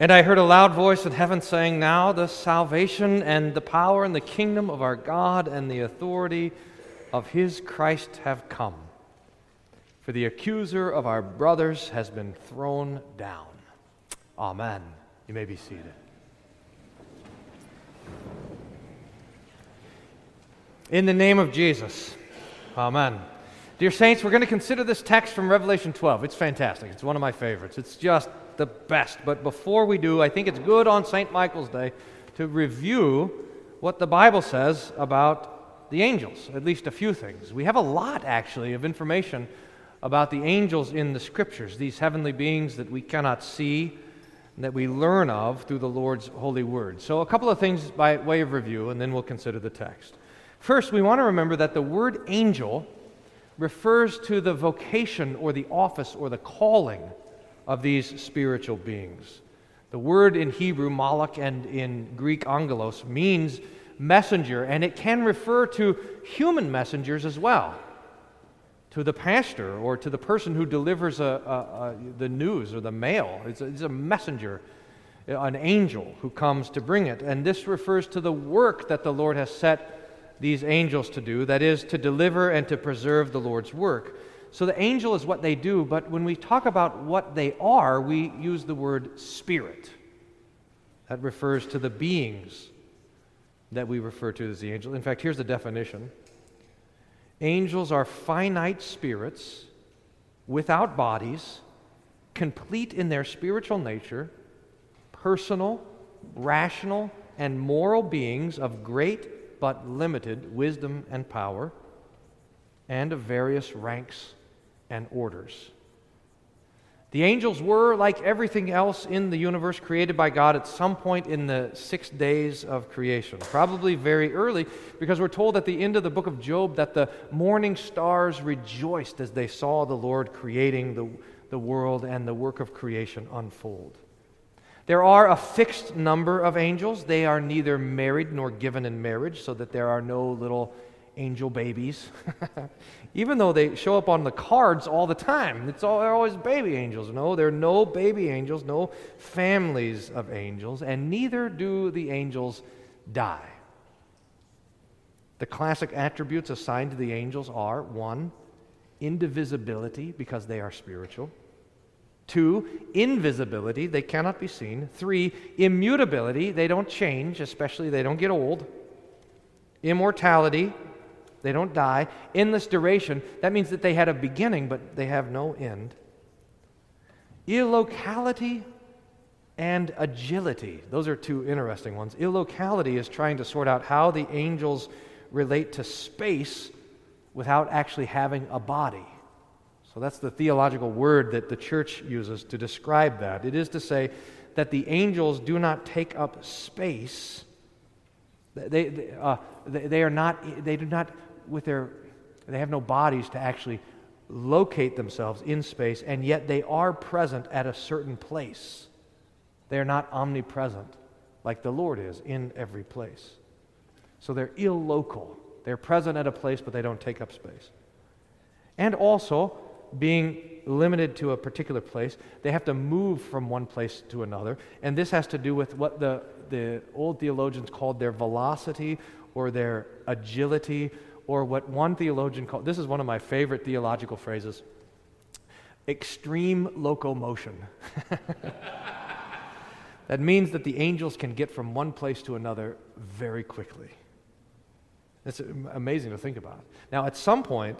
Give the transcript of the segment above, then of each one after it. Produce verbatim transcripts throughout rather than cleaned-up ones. And I heard a loud voice in heaven saying, "Now the salvation and the power and the kingdom of our God and the authority of his Christ have come. For the accuser of our brothers has been thrown down." Amen. You may be seated. In the name of Jesus. Amen. Dear saints, we're going to consider this text from Revelation twelve. It's fantastic. It's one of my favorites. It's just the best. But before we do, I think it's good on Saint Michael's Day to review what the Bible says about the angels, at least a few things. We have a lot, actually, of information about the angels in the Scriptures, these heavenly beings that we cannot see, that we learn of through the Lord's holy word. So a couple of things by way of review, and then we'll consider the text. First, we want to remember that the word angel refers to the vocation or the office or the calling of these spiritual beings. The word in Hebrew, malach, and in Greek, angelos, means messenger, and it can refer to human messengers as well, to the pastor or to the person who delivers a, a, a, the news or the mail. It's a, it's a messenger, an angel who comes to bring it. And this refers to the work that the Lord has set these angels to do, that is, to deliver and to preserve the Lord's work. So the angel is what they do, but when we talk about what they are, we use the word spirit. That refers to the beings that we refer to as the angel. In fact, here's the definition. Angels are finite spirits without bodies, complete in their spiritual nature, personal, rational, and moral beings of great but limited wisdom and power, and of various ranks and orders. The angels were, like everything else in the universe, created by God at some point in the six days of creation, probably very early, because we're told at the end of the book of Job that the morning stars rejoiced as they saw the Lord creating the, the world and the work of creation unfold. There are a fixed number of angels. They are neither married nor given in marriage, so that there are no little angel babies. Even though they show up on the cards all the time, it's all, they're always baby angels. No, there are no baby angels, no families of angels, and neither do the angels die. The classic attributes assigned to the angels are, one, indivisibility, because they are spiritual. Two, invisibility, they cannot be seen. Three, immutability, they don't change, especially they don't get old. Immortality, they don't die. Endless duration, that means that they had a beginning, but they have no end. Illocality and agility, those are two interesting ones. Illocality is trying to sort out how the angels relate to space without actually having a body. So that's the theological word that the church uses to describe that. It is to say that the angels do not take up space. They, they, uh, they, they are not, they do not, with their, they have no bodies to actually locate themselves in space, and yet they are present at a certain place. They are not omnipresent like the Lord is in every place. So they're illocal. They're present at a place, but they don't take up space. And also, being limited to a particular place, they have to move from one place to another, and this has to do with what the, the old theologians called their velocity or their agility, or what one theologian called, this is one of my favorite theological phrases, extreme locomotion. That means that the angels can get from one place to another very quickly. It's amazing to think about. Now, at some point,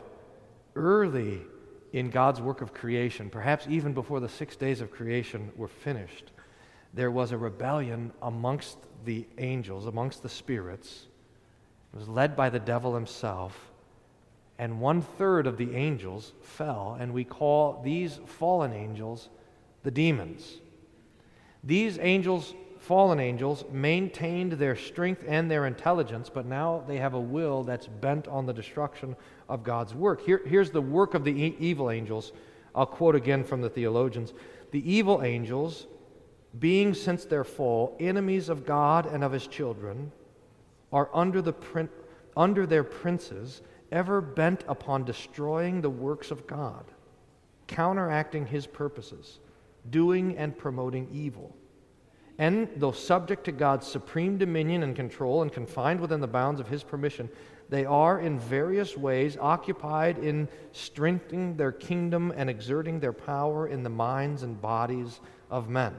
early in God's work of creation, perhaps even before the six days of creation were finished, there was a rebellion amongst the angels, amongst the spirits. It was led by the devil himself, and one-third of the angels fell, and we call these fallen angels the demons. These angels, fallen angels, maintained their strength and their intelligence, but now they have a will that's bent on the destruction of God's work. Here, here's the work of the e- evil angels. I'll quote again from the theologians. The evil angels, being since their fall enemies of God and of his children, are under the prin- under their princes, ever bent upon destroying the works of God, counteracting his purposes, doing and promoting evil. and though subject to God's supreme dominion and control and confined within the bounds of His permission, they are in various ways occupied in strengthening their kingdom and exerting their power in the minds and bodies of men.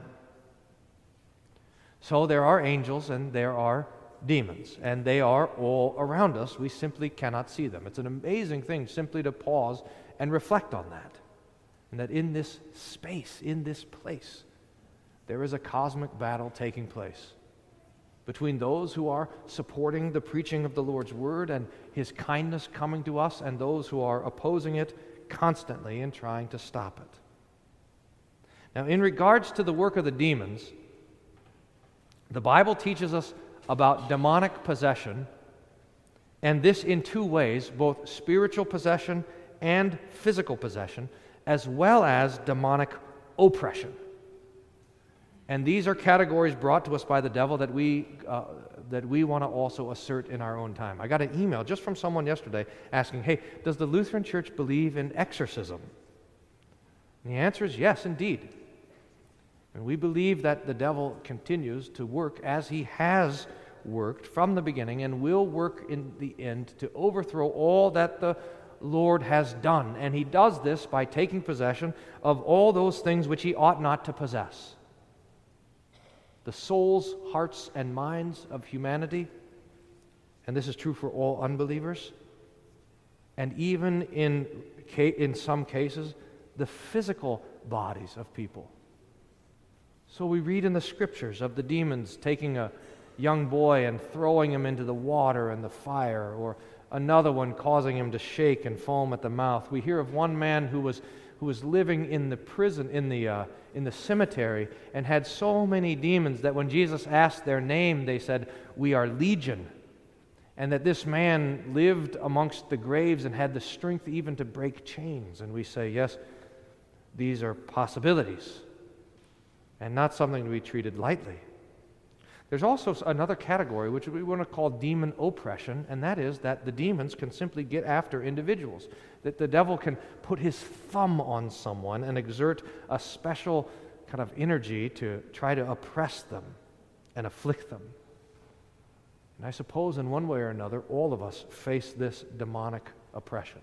So there are angels and there are demons, and they are all around us. We simply cannot see them. It's an amazing thing simply to pause and reflect on that, and that in this space, in this place, there is a cosmic battle taking place between those who are supporting the preaching of the Lord's Word and His kindness coming to us, and those who are opposing it constantly and trying to stop it. Now, in regards to the work of the demons, the Bible teaches us about demonic possession, and this in two ways, both spiritual possession and physical possession, as well as demonic oppression. And these are categories brought to us by the devil that we uh, that we want to also assert in our own time. I got an email just from someone yesterday asking, hey, does the Lutheran Church believe in exorcism? And the answer is yes, indeed. And we believe that the devil continues to work as he has worked from the beginning and will work in the end to overthrow all that the Lord has done. And he does this by taking possession of all those things which he ought not to possess. The souls, hearts, and minds of humanity, and this is true for all unbelievers, and even in, in some cases, the physical bodies of people. So we read in the Scriptures of the demons taking a young boy and throwing him into the water and the fire, or another one causing him to shake and foam at the mouth. We hear of one man who was who was living in the prison, in the uh, in the cemetery, and had so many demons that when Jesus asked their name, they said, "We are legion," and that this man lived amongst the graves and had the strength even to break chains. And we say, yes, these are possibilities, and not something to be treated lightly. There's also another category which we want to call demon oppression, and that is that the demons can simply get after individuals, that the devil can put his thumb on someone and exert a special kind of energy to try to oppress them and afflict them. And I suppose in one way or another, all of us face this demonic oppression.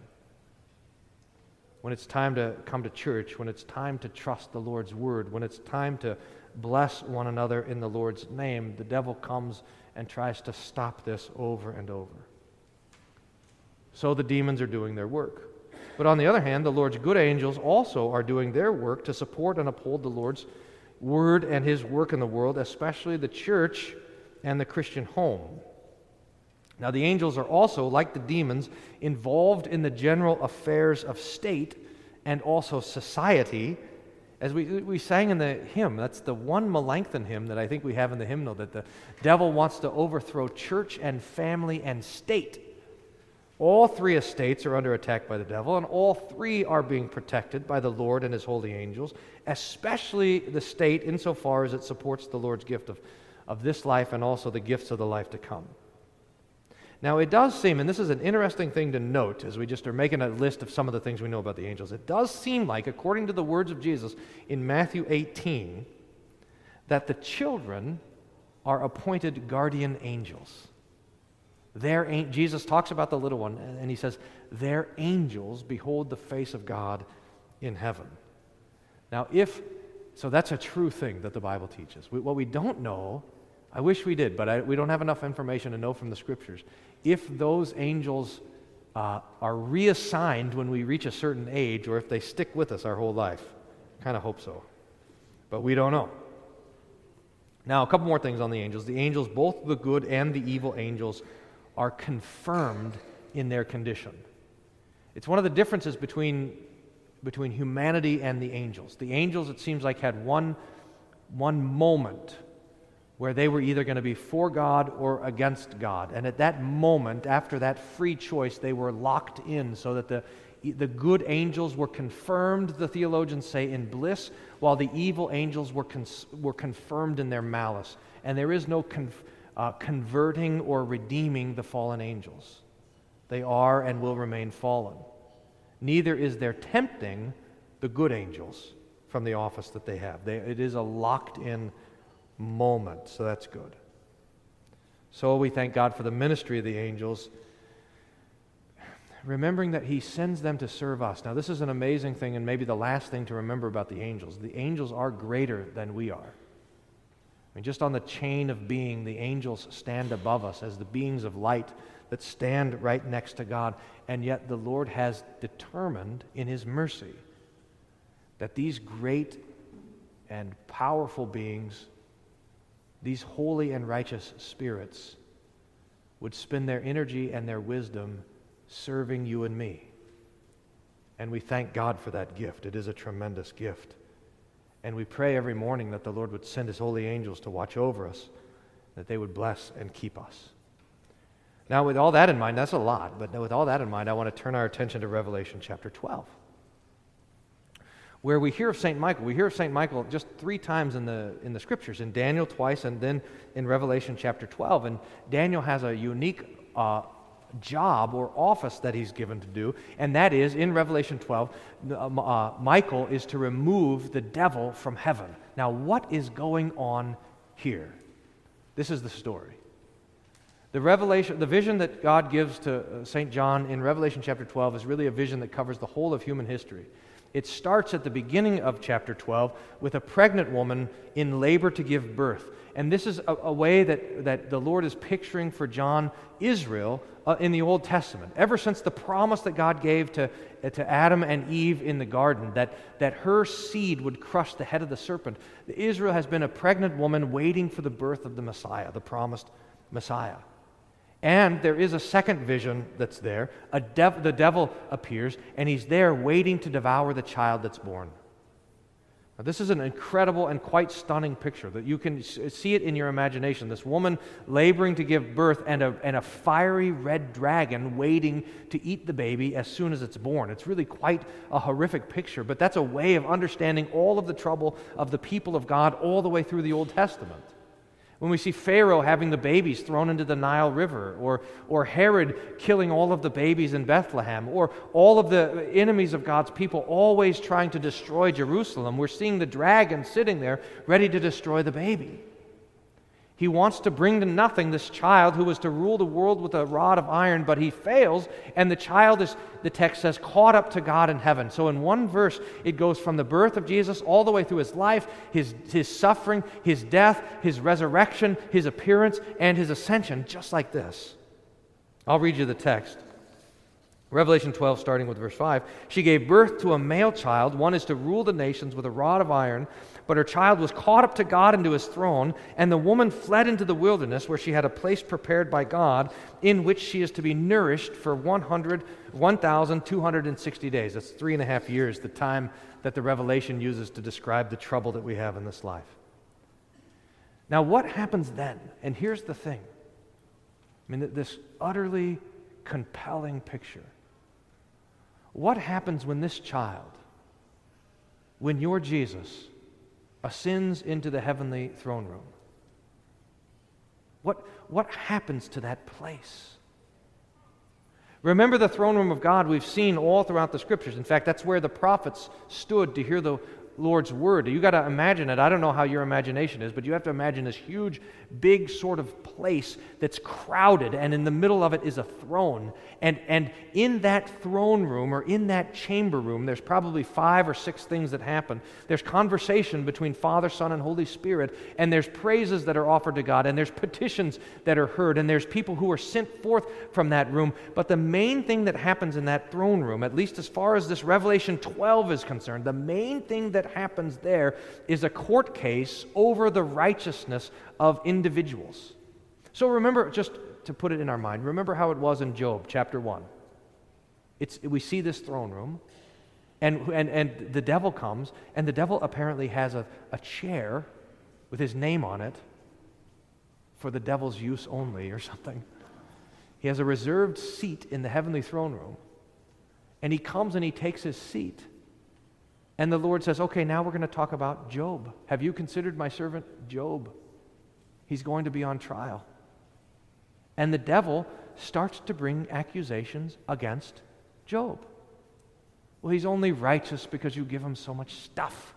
When it's time to come to church, when it's time to trust the Lord's Word, when it's time to bless one another in the Lord's name, the devil comes and tries to stop this over and over. So the demons are doing their work. But on the other hand, the Lord's good angels also are doing their work to support and uphold the Lord's Word and His work in the world, especially the church and the Christian home. Now, the angels are also, like the demons, involved in the general affairs of state and also society. As we we sang in the hymn, that's the one Melanchthon hymn that I think we have in the hymnal, that the devil wants to overthrow church and family and state. All three estates are under attack by the devil, and all three are being protected by the Lord and His holy angels, especially the state insofar as it supports the Lord's gift of, of this life and also the gifts of the life to come. Now, it does seem, and this is an interesting thing to note as we just are making a list of some of the things we know about the angels, it does seem like, according to the words of Jesus in Matthew eighteen, that the children are appointed guardian angels. Their, Jesus talks about the little one, and He says, their angels behold the face of God in heaven. Now, if, so that's a true thing that the Bible teaches. What we don't know, I wish we did, but I, we don't have enough information to know from the Scriptures, if those angels uh, are reassigned when we reach a certain age, or if they stick with us our whole life. I kind of hope so, but we don't know. Now, a couple more things on the angels. The angels, both the good and the evil angels, are confirmed in their condition. It's one of the differences between, between humanity and the angels. The angels, it seems like, had one, one moment where they were either going to be for God or against God. And at that moment, after that free choice, they were locked in so that the, the good angels were confirmed, the theologians say, in bliss, while the evil angels were, cons- were confirmed in their malice. And there is no con- uh, converting or redeeming the fallen angels. They are and will remain fallen. Neither is there tempting the good angels from the office that they have. They, it is a locked-in moment, so that's good. So we thank God for the ministry of the angels, remembering that He sends them to serve us. Now, this is an amazing thing, and maybe the last thing to remember about the angels. The angels are greater than we are. I mean, just on the chain of being, the angels stand above us as the beings of light that stand right next to God, and yet the Lord has determined in His mercy that these great and powerful beings, these holy and righteous spirits, would spend their energy and their wisdom serving you and me. And we thank God for that gift. It is a tremendous gift. And we pray every morning that the Lord would send His holy angels to watch over us, that they would bless and keep us. Now, with all that in mind, that's a lot, but with all that in mind, I want to turn our attention to Revelation chapter twelve, where we hear of Saint Michael. We hear of Saint Michael just three times in the in the Scriptures, in Daniel twice, and then in Revelation chapter twelve. And Daniel has a unique uh, job or office that he's given to do, and that is, in Revelation twelve, uh, Michael is to remove the devil from heaven. Now, what is going on here? This is the story. The revelation, the vision that God gives to Saint John in Revelation chapter twelve is really a vision that covers the whole of human history. It starts at the beginning of chapter twelve with a pregnant woman in labor to give birth. And this is a, a way that, that the Lord is picturing for John Israel uh, in the Old Testament. Ever since the promise that God gave to, uh, to Adam and Eve in the garden, that, that her seed would crush the head of the serpent, Israel has been a pregnant woman waiting for the birth of the Messiah, the promised Messiah. And there is a second vision that's there. A dev- the devil appears, and he's there waiting to devour the child that's born. Now, this is an incredible and quite stunning picture that you can see it in your imagination. This woman laboring to give birth, and a, and a fiery red dragon waiting to eat the baby as soon as it's born. It's really quite a horrific picture, but that's a way of understanding all of the trouble of the people of God all the way through the Old Testament. When we see Pharaoh having the babies thrown into the Nile River, or, or Herod killing all of the babies in Bethlehem, or all of the enemies of God's people always trying to destroy Jerusalem, we're seeing the dragon sitting there ready to destroy the baby. He wants to bring to nothing this child who was to rule the world with a rod of iron, but he fails, and the child is, the text says, caught up to God in heaven. So in one verse, it goes from the birth of Jesus all the way through His life, His, his suffering, His death, His resurrection, His appearance, and His ascension, just like this. I'll read you the text. Revelation twelve, starting with verse five. She gave birth to a male child, one is to rule the nations with a rod of iron, but her child was caught up to God into His throne, and the woman fled into the wilderness where she had a place prepared by God in which she is to be nourished for one thousand two hundred sixty days. That's three and a half years, the time that the Revelation uses to describe the trouble that we have in this life. Now, what happens then? And here's the thing. I mean, this utterly compelling picture. What happens when this child, when your Jesus, ascends into the heavenly throne room? What, what happens to that place? Remember the throne room of God we've seen all throughout the Scriptures. In fact, that's where the prophets stood to hear the Lord's word. You got to imagine it. I don't know how your imagination is, but you have to imagine this huge, big sort of place that's crowded, and in the middle of it is a throne. And and in that throne room, or in that chamber room, there's probably five or six things that happen. There's conversation between Father, Son, and Holy Spirit, and there's praises that are offered to God, and there's petitions that are heard, and there's people who are sent forth from that room. But the main thing that happens in that throne room, at least as far as this Revelation twelve is concerned, the main thing that happens there is a court case over the righteousness of individuals. So remember, just to put it in our mind, remember how it was in Job chapter one. It's, we see this throne room, and, and, and the devil comes, and the devil apparently has a, a chair with his name on it for the devil's use only or something. He has a reserved seat in the heavenly throne room, and he comes and he takes his seat. And the Lord says, okay, now we're going to talk about Job. Have you considered my servant Job? He's going to be on trial. And the devil starts to bring accusations against Job. Well, he's only righteous because you give him so much stuff.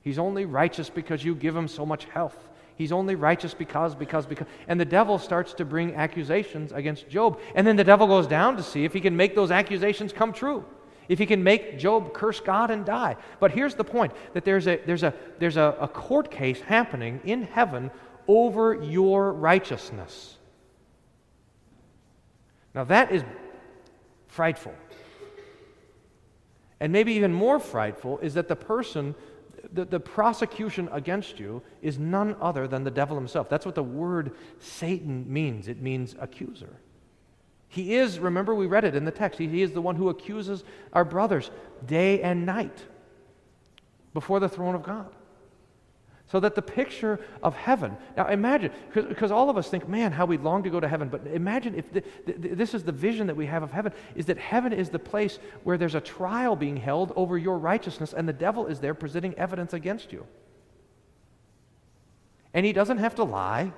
He's only righteous because you give him so much health. He's only righteous because, because, because. And the devil starts to bring accusations against Job. And then the devil goes down to see if he can make those accusations come true, if he can make Job curse God and die. But here's the point, that there's a, there's a, there's a, a court case happening in heaven over your righteousness. Now that is frightful. And maybe even more frightful is that the person, the, the prosecution against you is none other than the devil himself. That's what the word Satan means. It means accuser. He is, remember we read it in the text, he, he is the one who accuses our brothers day and night before the throne of God. So that the picture of heaven, now imagine, because all of us think, man, how we long to go to heaven, but imagine if the, the, this is the vision that we have of heaven, is that heaven is the place where there's a trial being held over your righteousness, and the devil is there presenting evidence against you. And he doesn't have to lie.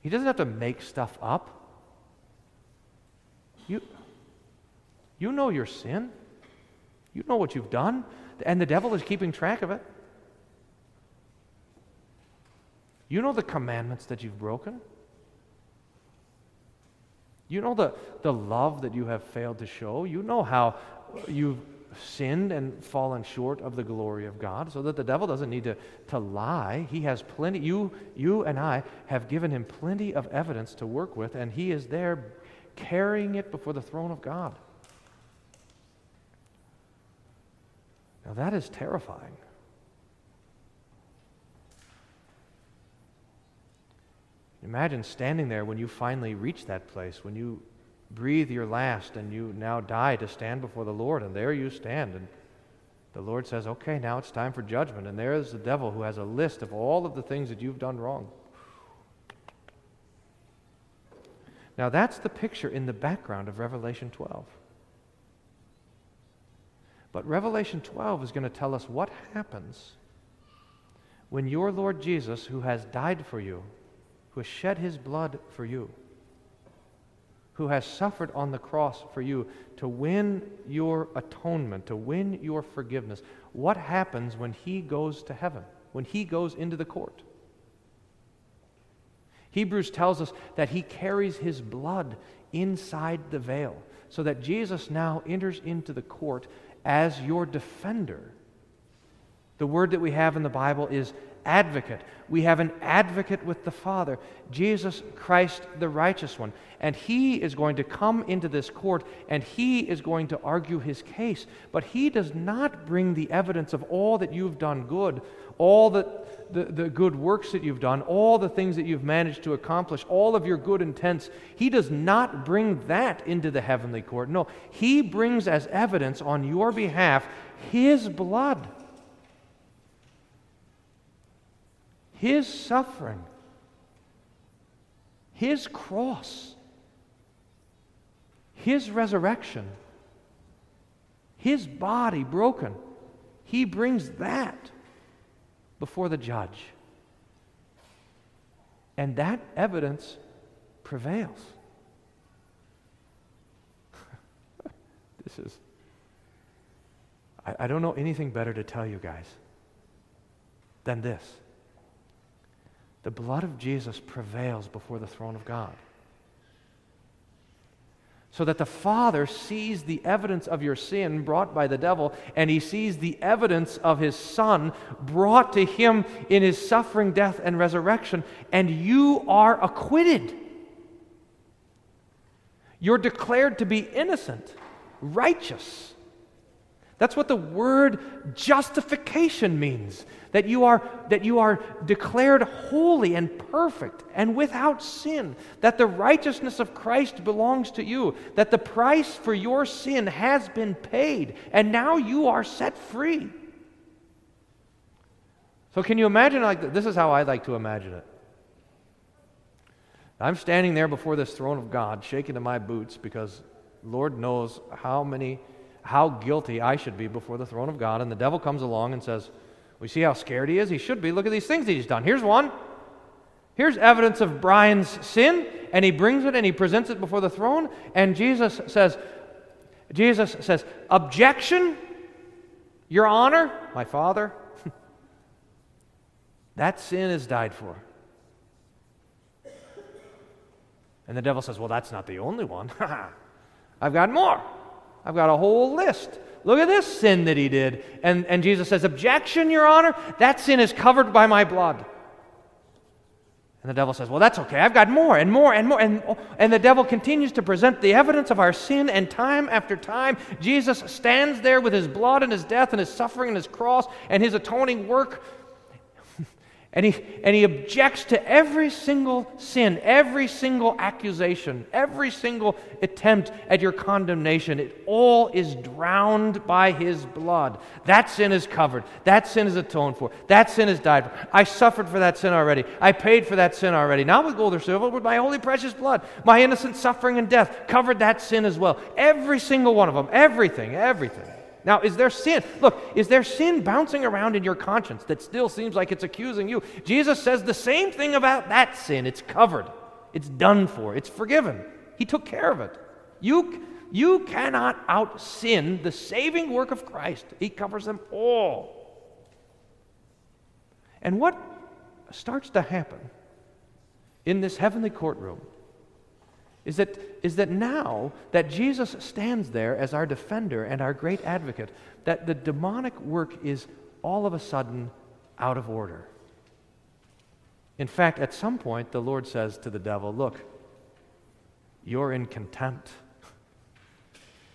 He doesn't have to make stuff up. You, you know your sin. You know what you've done, and the devil is keeping track of it. You know the commandments that you've broken. You know the, the love that you have failed to show. You know how you've sinned and fallen short of the glory of God, so that the devil doesn't need to, to lie. He has plenty. You, you and I have given him plenty of evidence to work with, and he is there carrying it before the throne of God. Now that is terrifying. Imagine standing there when you finally reach that place, when you breathe your last and you now die to stand before the Lord, and there you stand, and the Lord says, okay, now it's time for judgment, and there is the devil who has a list of all of the things that you've done wrong. Now that's the picture in the background of Revelation twelve. But Revelation twelve is going to tell us what happens when your Lord Jesus, who has died for you, who has shed his blood for you, who has suffered on the cross for you to win your atonement, to win your forgiveness, what happens when he goes to heaven, when he goes into the court? Hebrews tells us that he carries his blood inside the veil, so that Jesus now enters into the court as your defender. The word that we have in the Bible is advocate. We have an advocate with the Father, Jesus Christ, the righteous one. And he is going to come into this court, and he is going to argue his case. But he does not bring the evidence of all that you've done good, all the, the, the good works that you've done, all the things that you've managed to accomplish, all of your good intents. He does not bring that into the heavenly court. No, he brings as evidence on your behalf his blood, his suffering, his cross, his resurrection, his body broken. He brings that before the judge. And that evidence prevails. This is, I, I don't know anything better to tell you guys than this. The blood of Jesus prevails before the throne of God, so that the Father sees the evidence of your sin brought by the devil, and he sees the evidence of his Son brought to him in his suffering, death, and resurrection, and you are acquitted. You're declared to be innocent, righteous. That's what the word justification means, that you are, that you are declared holy and perfect and without sin, that the righteousness of Christ belongs to you, that the price for your sin has been paid, and now you are set free. So can you imagine, like, this is how I like to imagine it. I'm standing there before this throne of God, shaking in my boots, because Lord knows how many how guilty I should be before the throne of God, and the devil comes along and says, we see how scared he is? He should be. Look at these things that he's done. Here's one. Here's evidence of Brian's sin, and he brings it and he presents it before the throne, and Jesus says, Jesus says, objection, Your Honor, my Father. That sin is died for. And the devil says, well, that's not the only one. I've got more. I've got a whole list. Look at this sin that he did. And, and Jesus says, objection, Your Honor. That sin is covered by my blood. And the devil says, well, that's okay. I've got more and more and more. And, and the devil continues to present the evidence of our sin, and time after time, Jesus stands there with his blood and his death and his suffering and his cross and his atoning work. And he, and he objects to every single sin, every single accusation, every single attempt at your condemnation. It all is drowned by his blood. That sin is covered. That sin is atoned for. That sin is died for. I suffered for that sin already. I paid for that sin already. Not with gold or silver, but with my holy precious blood. My innocent suffering and death covered that sin as well. Every single one of them. Everything, everything. Now, is there sin? Look, is there sin bouncing around in your conscience that still seems like it's accusing you? Jesus says the same thing about that sin. It's covered. It's done for. It's forgiven. He took care of it. You, you cannot out-sin the saving work of Christ. He covers them all. And what starts to happen in this heavenly courtroom Is that, is that now that Jesus stands there as our defender and our great advocate, that the demonic work is all of a sudden out of order. In fact, at some point, the Lord says to the devil, look, you're in contempt.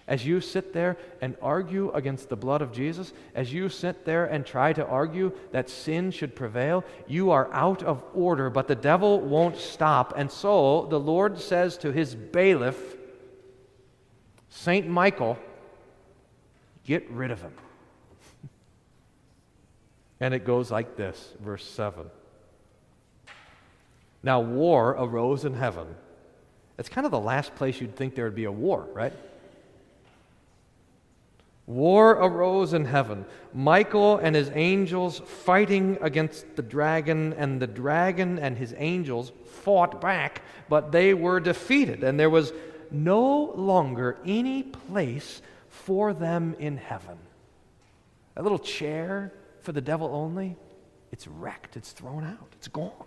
As you sit there and argue against the blood of Jesus, as you sit there and try to argue that sin should prevail, you are out of order, but the devil won't stop. And so the Lord says to his bailiff, Saint Michael, get rid of him. And it goes like this, verse seven. Now war arose in heaven. That's kind of the last place you'd think there would be a war, right? War arose in heaven, Michael and his angels fighting against the dragon, and the dragon and his angels fought back, but they were defeated, and there was no longer any place for them in heaven. A little chair for the devil only, it's wrecked, it's thrown out, it's gone.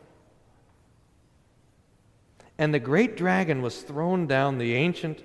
And the great dragon was thrown down, the ancient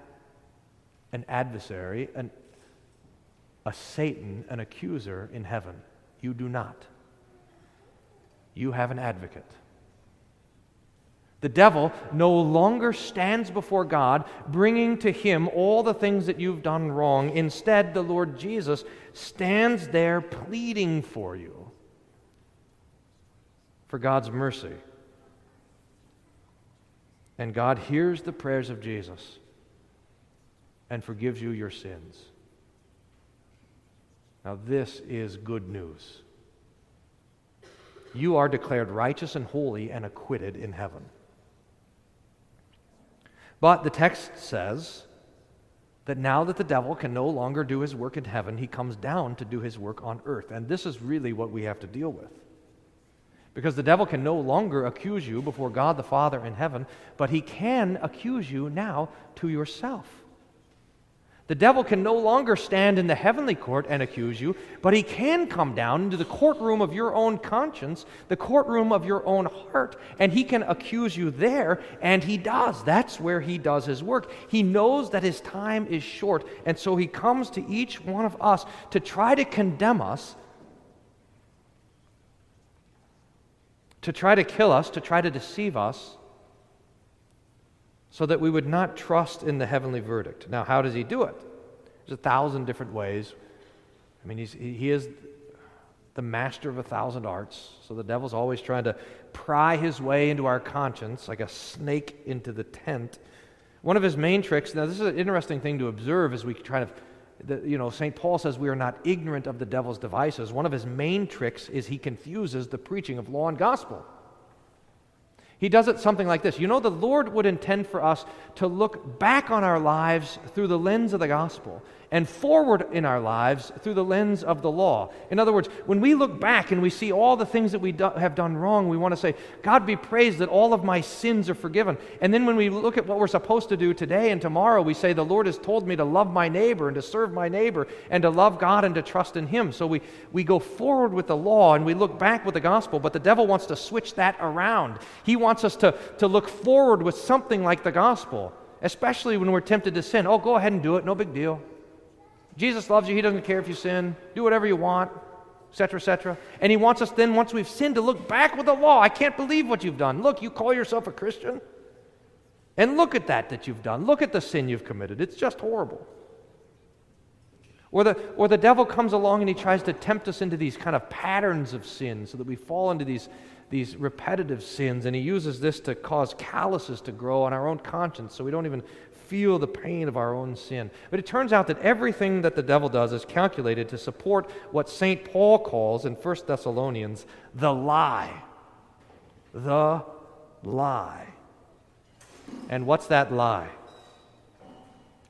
an adversary, an, a Satan, an accuser in heaven. You do not. You have an advocate. The devil no longer stands before God, bringing to him all the things that you've done wrong. Instead, the Lord Jesus stands there pleading for you, for God's mercy. And God hears the prayers of Jesus and forgives you your sins. Now this is good news. You are declared righteous and holy and acquitted in heaven. But the text says that now that the devil can no longer do his work in heaven, he comes down to do his work on earth. And this is really what we have to deal with. Because the devil can no longer accuse you before God the Father in heaven, but he can accuse you now to yourself. The devil can no longer stand in the heavenly court and accuse you, but he can come down into the courtroom of your own conscience, the courtroom of your own heart, and he can accuse you there, and he does. That's where he does his work. He knows that his time is short, and so he comes to each one of us to try to condemn us, to try to kill us, to try to deceive us, so that we would not trust in the heavenly verdict. Now, how does he do it? There's a thousand different ways. I mean, he's, he is the master of a thousand arts, so the devil's always trying to pry his way into our conscience like a snake into the tent. One of his main tricks, now this is an interesting thing to observe as we try to, you know, Saint Paul says we are not ignorant of the devil's devices. One of his main tricks is he confuses the preaching of law and gospel. He does it something like this. You know, the Lord would intend for us to look back on our lives through the lens of the gospel and forward in our lives through the lens of the law. In other words, when we look back and we see all the things that we do, have done wrong, we want to say, God be praised that all of my sins are forgiven. And then when we look at what we're supposed to do today and tomorrow, we say, the Lord has told me to love my neighbor and to serve my neighbor and to love God and to trust in Him. So we, we go forward with the law and we look back with the gospel, but the devil wants to switch that around. He wants wants us to, to look forward with something like the gospel, especially when we're tempted to sin. Oh, go ahead and do it. No big deal. Jesus loves you. He doesn't care if you sin. Do whatever you want, et cetera, et cetera. And he wants us then, once we've sinned, to look back with the law. I can't believe what you've done. Look, you call yourself a Christian? And look at that that you've done. Look at the sin you've committed. It's just horrible. Or the, or the devil comes along and he tries to tempt us into these kind of patterns of sin so that we fall into these these repetitive sins, and he uses this to cause calluses to grow on our own conscience so we don't even feel the pain of our own sin. But it turns out that everything that the devil does is calculated to support what Saint Paul calls in First Thessalonians the lie. The lie. And what's that lie?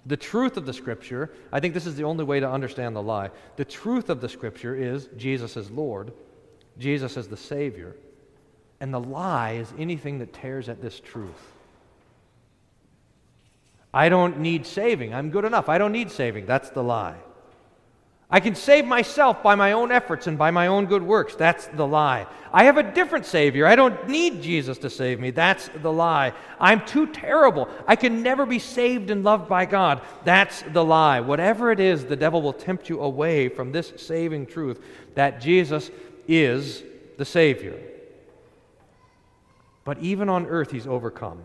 The truth of the Scripture, I think this is the only way to understand the lie, the truth of the Scripture is Jesus is Lord, Jesus is the Savior. And the lie is anything that tears at this truth. I don't need saving. I'm good enough. I don't need saving. That's the lie. I can save myself by my own efforts and by my own good works. That's the lie. I have a different Savior. I don't need Jesus to save me. That's the lie. I'm too terrible. I can never be saved and loved by God. That's the lie. Whatever it is, the devil will tempt you away from this saving truth that Jesus is the Savior. But even on earth, he's overcome.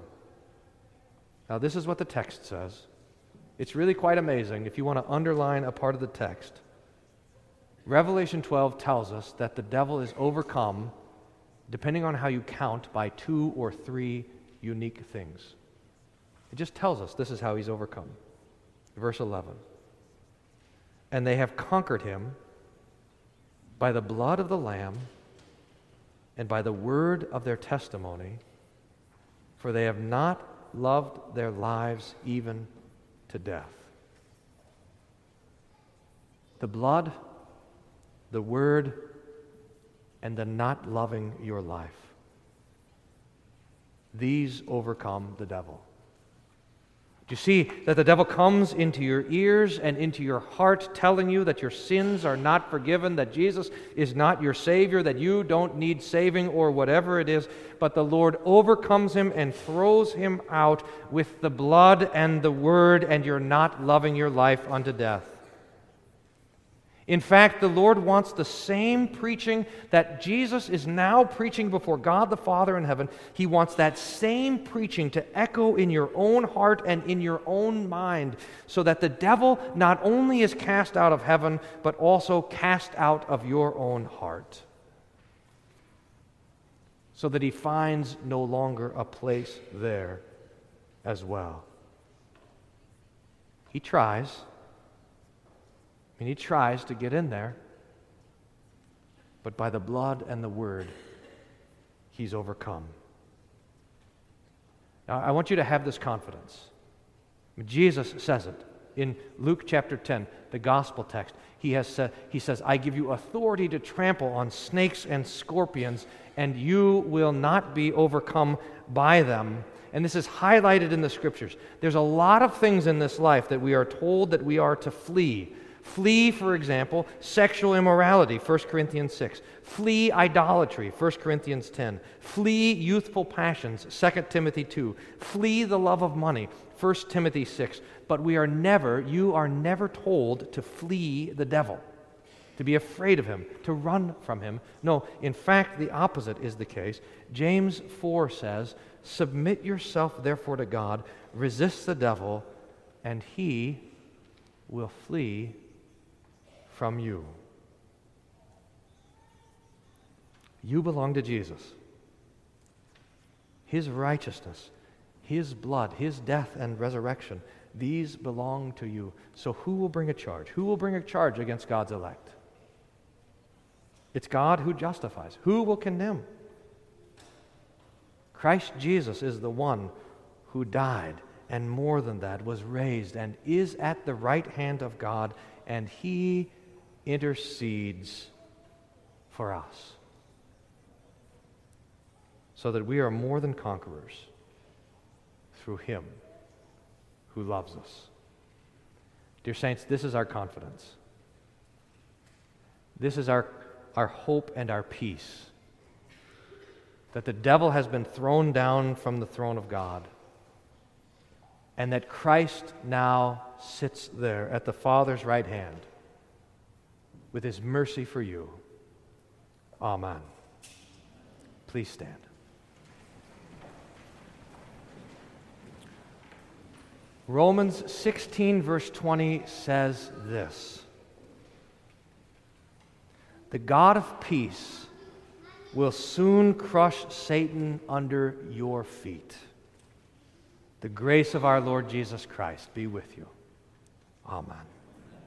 Now, this is what the text says. It's really quite amazing if you want to underline a part of the text. Revelation twelve tells us that the devil is overcome, depending on how you count, by two or three unique things. It just tells us this is how he's overcome. Verse eleven. And they have conquered him by the blood of the Lamb and by the word of their testimony, for they have not loved their lives even to death. The blood, the word, and the not loving your life. These overcome the devil. Do you see that the devil comes into your ears and into your heart telling you that your sins are not forgiven, that Jesus is not your Savior, that you don't need saving or whatever it is, but the Lord overcomes him and throws him out with the blood and the word, and you're not loving your life unto death. In fact, the Lord wants the same preaching that Jesus is now preaching before God the Father in heaven. He wants that same preaching to echo in your own heart and in your own mind, so that the devil not only is cast out of heaven, but also cast out of your own heart, so that he finds no longer a place there as well. He tries. I mean, he tries to get in there, but by the blood and the word, he's overcome. Now, I want you to have this confidence. Jesus says it in Luke chapter ten, the gospel text. He has said, he says, I give you authority to trample on snakes and scorpions, and you will not be overcome by them. And this is highlighted in the Scriptures. There's a lot of things in this life that we are told that we are to flee. Flee, for example, sexual immorality, First Corinthians six. Flee idolatry, First Corinthians ten. Flee youthful passions, Second Timothy two. Flee the love of money, First Timothy six. But we are never, you are never told to flee the devil, to be afraid of him, to run from him. No, in fact, the opposite is the case. James four says, submit yourself therefore to God, resist the devil, and he will flee from you. You belong to Jesus. His righteousness, His blood, His death and resurrection, these belong to you. So who will bring a charge? Who will bring a charge against God's elect? It's God who justifies. Who will condemn? Christ Jesus is the one who died, and more than that, was raised, and is at the right hand of God, and He intercedes for us, so that we are more than conquerors through Him who loves us. Dear saints, this is our confidence. This is our, our hope and our peace, that the devil has been thrown down from the throne of God, and that Christ now sits there at the Father's right hand with His mercy for you. Amen. Please stand. Romans sixteen, verse twenty says this: "The God of peace will soon crush Satan under your feet. The grace of our Lord Jesus Christ be with you." Amen.